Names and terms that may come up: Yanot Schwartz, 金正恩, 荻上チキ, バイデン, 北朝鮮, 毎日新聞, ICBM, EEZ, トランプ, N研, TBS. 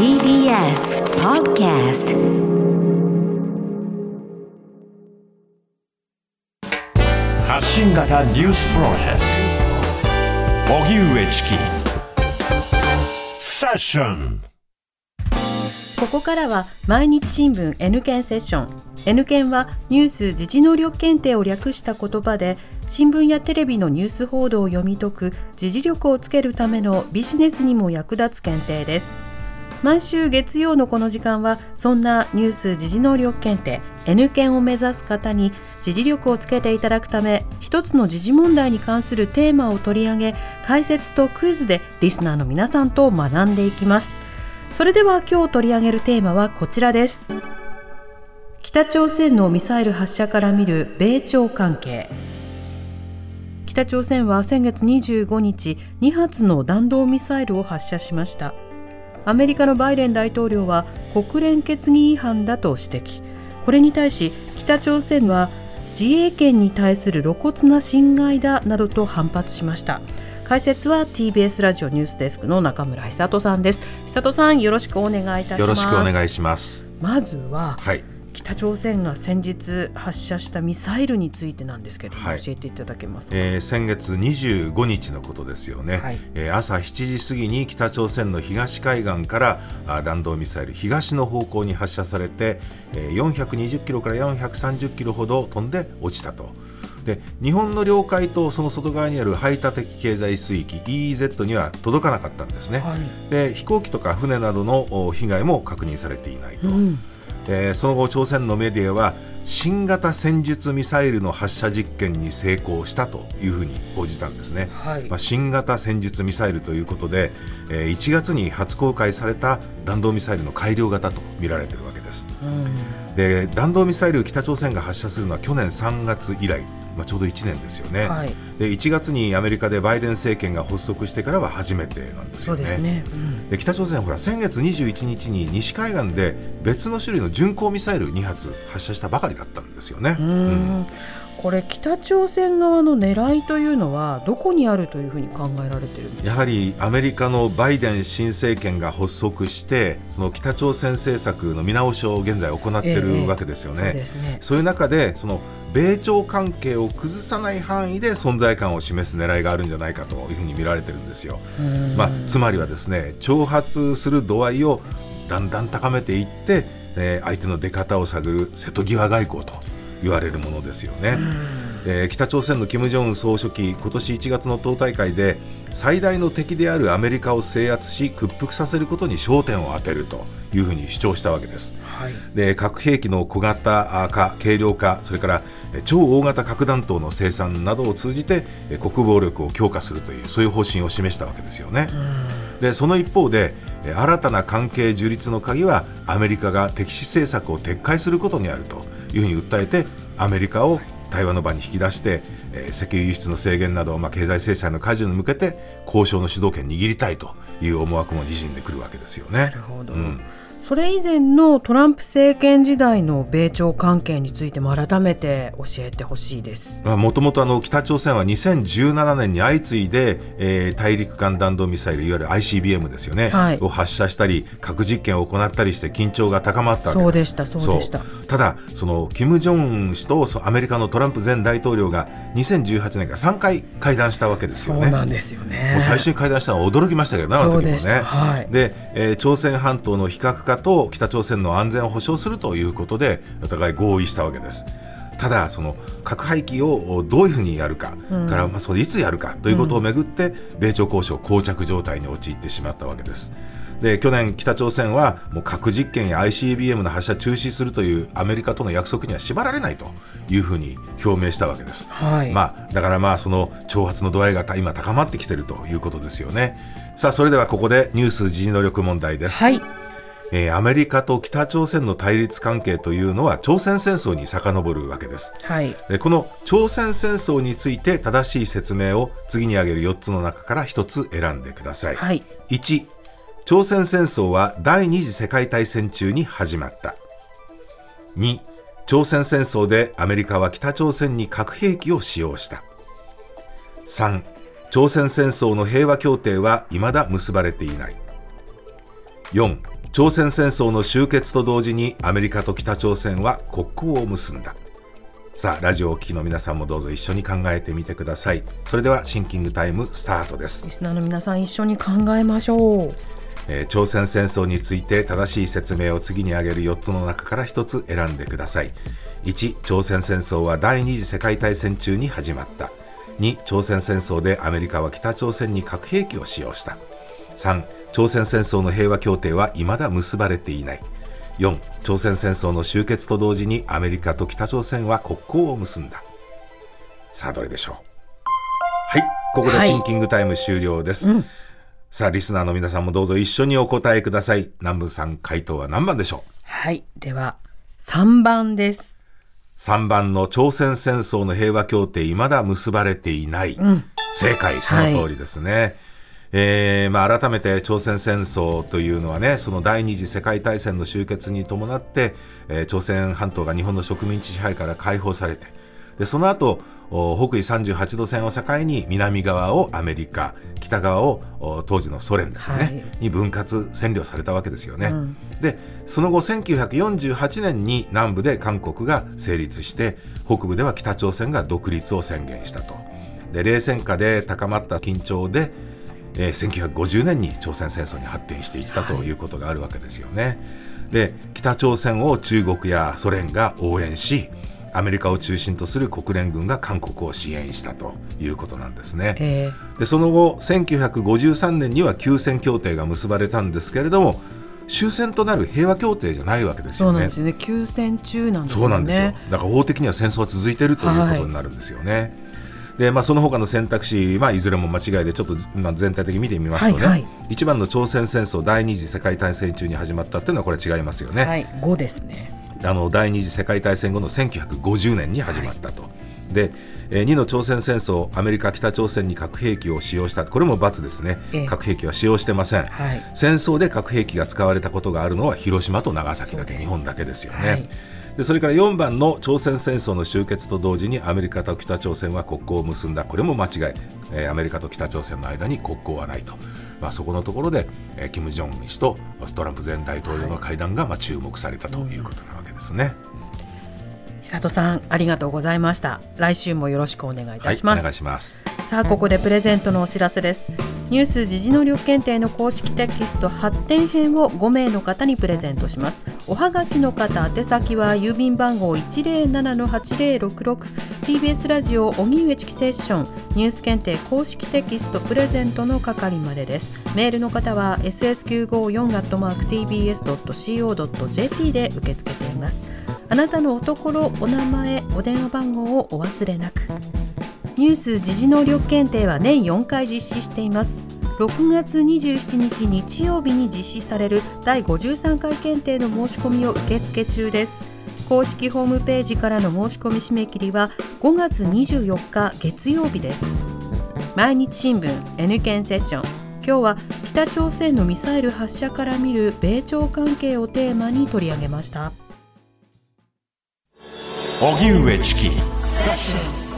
TBS Podcast。 発信型ニュースプロジェクト荻上チキセッション。ここからは毎日新聞 N 研セッション。N 研はニュース・自治能力検定を略した言葉で、新聞やテレビのニュース報道を読み解く時事力をつけるためのビジネスにも役立つ検定です。毎週月曜のこの時間は、そんなニュース・時事能力検定 N 検を目指す方に時事力をつけていただくため、一つの時事問題に関するテーマを取り上げ、解説とクイズでリスナーの皆さんと学んでいきます。それでは今日取り上げるテーマはこちらです。北朝鮮のミサイル発射から見る米朝関係。北朝鮮は先月25日、2発の弾道ミサイルを発射しました。アメリカのバイデン大統領は国連決議違反だと指摘。これに対し北朝鮮は自衛権に対する露骨な侵害だなどと反発しました。解説は TBS ラジオニュースデスクの中村久人さんです。久人さん、よろしくお願いいたします。よろしくお願いします。まずは、北朝鮮が先日発射したミサイルについてなんですけども、教えていただけますか。先月25日のことですよね。朝7時過ぎに北朝鮮の東海岸から弾道ミサイル、東の方向に発射されて、420キロから430キロほど飛んで落ちたと。で、日本の領海とその外側にある排他的経済水域 EEZ には届かなかったんですね。で、飛行機とか船などの被害も確認されていないと。その後、朝鮮のメディアは新型戦術ミサイルの発射実験に成功したというふうに報じたんですね。新型戦術ミサイルということで、1月に初公開された弾道ミサイルの改良型と見られているわけです。で、弾道ミサイルを北朝鮮が発射するのは去年3月以来、ちょうど1年ですよね。で、1月にアメリカでバイデン政権が発足してからは初めてなんですよね。で、北朝鮮は先月21日に西海岸で別の種類の巡航ミサイル2発発射したばかりだったんですよね。これ、北朝鮮側の狙いというのはどこにあるというふうに考えられているんですか。やはりアメリカのバイデン新政権が発足して、その北朝鮮政策の見直しを現在行っているわけですよね。そういう中で、その米朝関係を崩さない範囲で存在感を示す狙いがあるんじゃないかというふうに見られているんですよ。つまりはですね、挑発する度合いをだんだん高めていって、相手の出方を探る瀬戸際外交と言われるものですよね。北朝鮮の金正恩総書記、今年1月の党大会で最大の敵であるアメリカを制圧し屈服させることに焦点を当てるというふうに主張したわけです。で、核兵器の小型化、軽量化、それから超大型核弾頭の生産などを通じて国防力を強化するという、そういう方針を示したわけですよね。で、その一方で新たな関係樹立の鍵はアメリカが敵視政策を撤回することにあるというふうに訴えて、アメリカを対話の場に引き出して、石油輸出の制限など、経済制裁の解除に向けて交渉の主導権を握りたいという思惑もにじんでくるわけですよね。それ以前のトランプ政権時代の米朝関係についても改めて教えてほしいです。もともと北朝鮮は2017年に相次いで、大陸間弾道ミサイル、いわゆる ICBM ですよね、を発射したり核実験を行ったりして緊張が高まったわけです。そうでした。ただ、その金正恩氏とアメリカのトランプ前大統領が2018年から3回会談したわけですよね。もう最初に会談したのは驚きましたけどね。で、朝鮮半島の非核化と北朝鮮の安全を保障するということでお互い合意したわけです。ただ、その核廃棄をどういうふうにやるか、からそれいつやるかということをめぐって、米朝交渉膠着状態に陥ってしまったわけです。で、去年北朝鮮はもう核実験や ICBM の発射中止するというアメリカとの約束には縛られないというふうに表明したわけです。だから、その挑発の度合いが今高まってきているということですよね。さあ、それではここでニュース時事能力問題です。アメリカと北朝鮮の対立関係というのは朝鮮戦争に遡るわけです。この朝鮮戦争について正しい説明を次に挙げる4つの中から1つ選んでください。1、朝鮮戦争は第二次世界大戦中に始まった。2、朝鮮戦争でアメリカは北朝鮮に核兵器を使用した。3、朝鮮戦争の平和協定は未だ結ばれていない。4、朝鮮戦争の終結と同時にアメリカと北朝鮮は国交を結んだ。さあ、ラジオをお聞きの皆さんもどうぞ一緒に考えてみてください。それではシンキングタイムスタートです。リスナーの皆さん、一緒に考えましょう。朝鮮戦争について正しい説明を次に挙げる4つの中から1つ選んでください。1、朝鮮戦争は第二次世界大戦中に始まった。2、朝鮮戦争でアメリカは北朝鮮に核兵器を使用した。3、朝鮮戦争の平和協定は未だ結ばれていない。4、朝鮮戦争の終結と同時にアメリカと北朝鮮は国交を結んだ。さあ、どれでしょう。はい、ここでシンキングタイム終了です、はい。さあ、リスナーの皆さんもどうぞ一緒にお答えください。南部さん、回答は何番でしょう。はい、では3番です。3番の朝鮮戦争の平和協定未だ結ばれていない、うん、正解、その通りですね、はい。改めて朝鮮戦争というのはね、その第二次世界大戦の終結に伴って、朝鮮半島が日本の植民地支配から解放されて、でその後北緯38度線を境に南側をアメリカ、北側を当時のソ連ですね、はい、に分割占領されたわけですよね、うん、でその後1948年に南部で韓国が成立して、北部では北朝鮮が独立を宣言したと。で冷戦下で高まった緊張で1950年に朝鮮戦争に発展していったということがあるわけですよね。で北朝鮮を中国やソ連が応援し、アメリカを中心とする国連軍が韓国を支援したということなんですね、でその後1953年には休戦協定が結ばれたんですけれども、終戦となる平和協定じゃないわけですよね。そうなんですね、休戦中なんですよね。そうなんですよ。だから法的には戦争は続いているということになるんですよね、はい。でその他の選択肢、いずれも間違いで、ちょっと、全体的に見てみますとね、はいはい、1番の朝鮮戦争第二次世界大戦中に始まったというのはこれ違いますよね、はい、5ですね。第二次世界大戦後の1950年に始まったと、はい、で2の朝鮮戦争アメリカ北朝鮮に核兵器を使用した、これも×ですね、核兵器は使用してません、はい、戦争で核兵器が使われたことがあるのは広島と長崎だけ、日本だけですよね、はい。でそれから4番の朝鮮戦争の終結と同時にアメリカと北朝鮮は国交を結んだ、これも間違い、アメリカと北朝鮮の間に国交はないと、そこのところで、金正恩氏とトランプ前大統領の会談が、注目されたということなわけですね、うん、久戸さん、ありがとうございました。来週もよろしくお願いいたします、はい、お願いします。さあ、ここでプレゼントのお知らせです。ニュース時事能力検定の公式テキスト発展編を5名の方にプレゼントします。おはがきの方、宛先は郵便番号 107-8066 TBS ラジオ荻上チキセッションニュース検定公式テキストプレゼントの係までです。メールの方は ss954@tbs.co.jp で受け付けています。あなたのおところ、お名前、お電話番号をお忘れなく。ニュース時事能力検定は年4回実施しています。6月27日日曜日に実施される第53回検定の申し込みを受付中です。公式ホームページからの申し込み締め切りは5月24日月曜日です。毎日新聞 N 検セッション。今日は北朝鮮のミサイル発射から見る米朝関係をテーマに取り上げました。荻上チキセッション。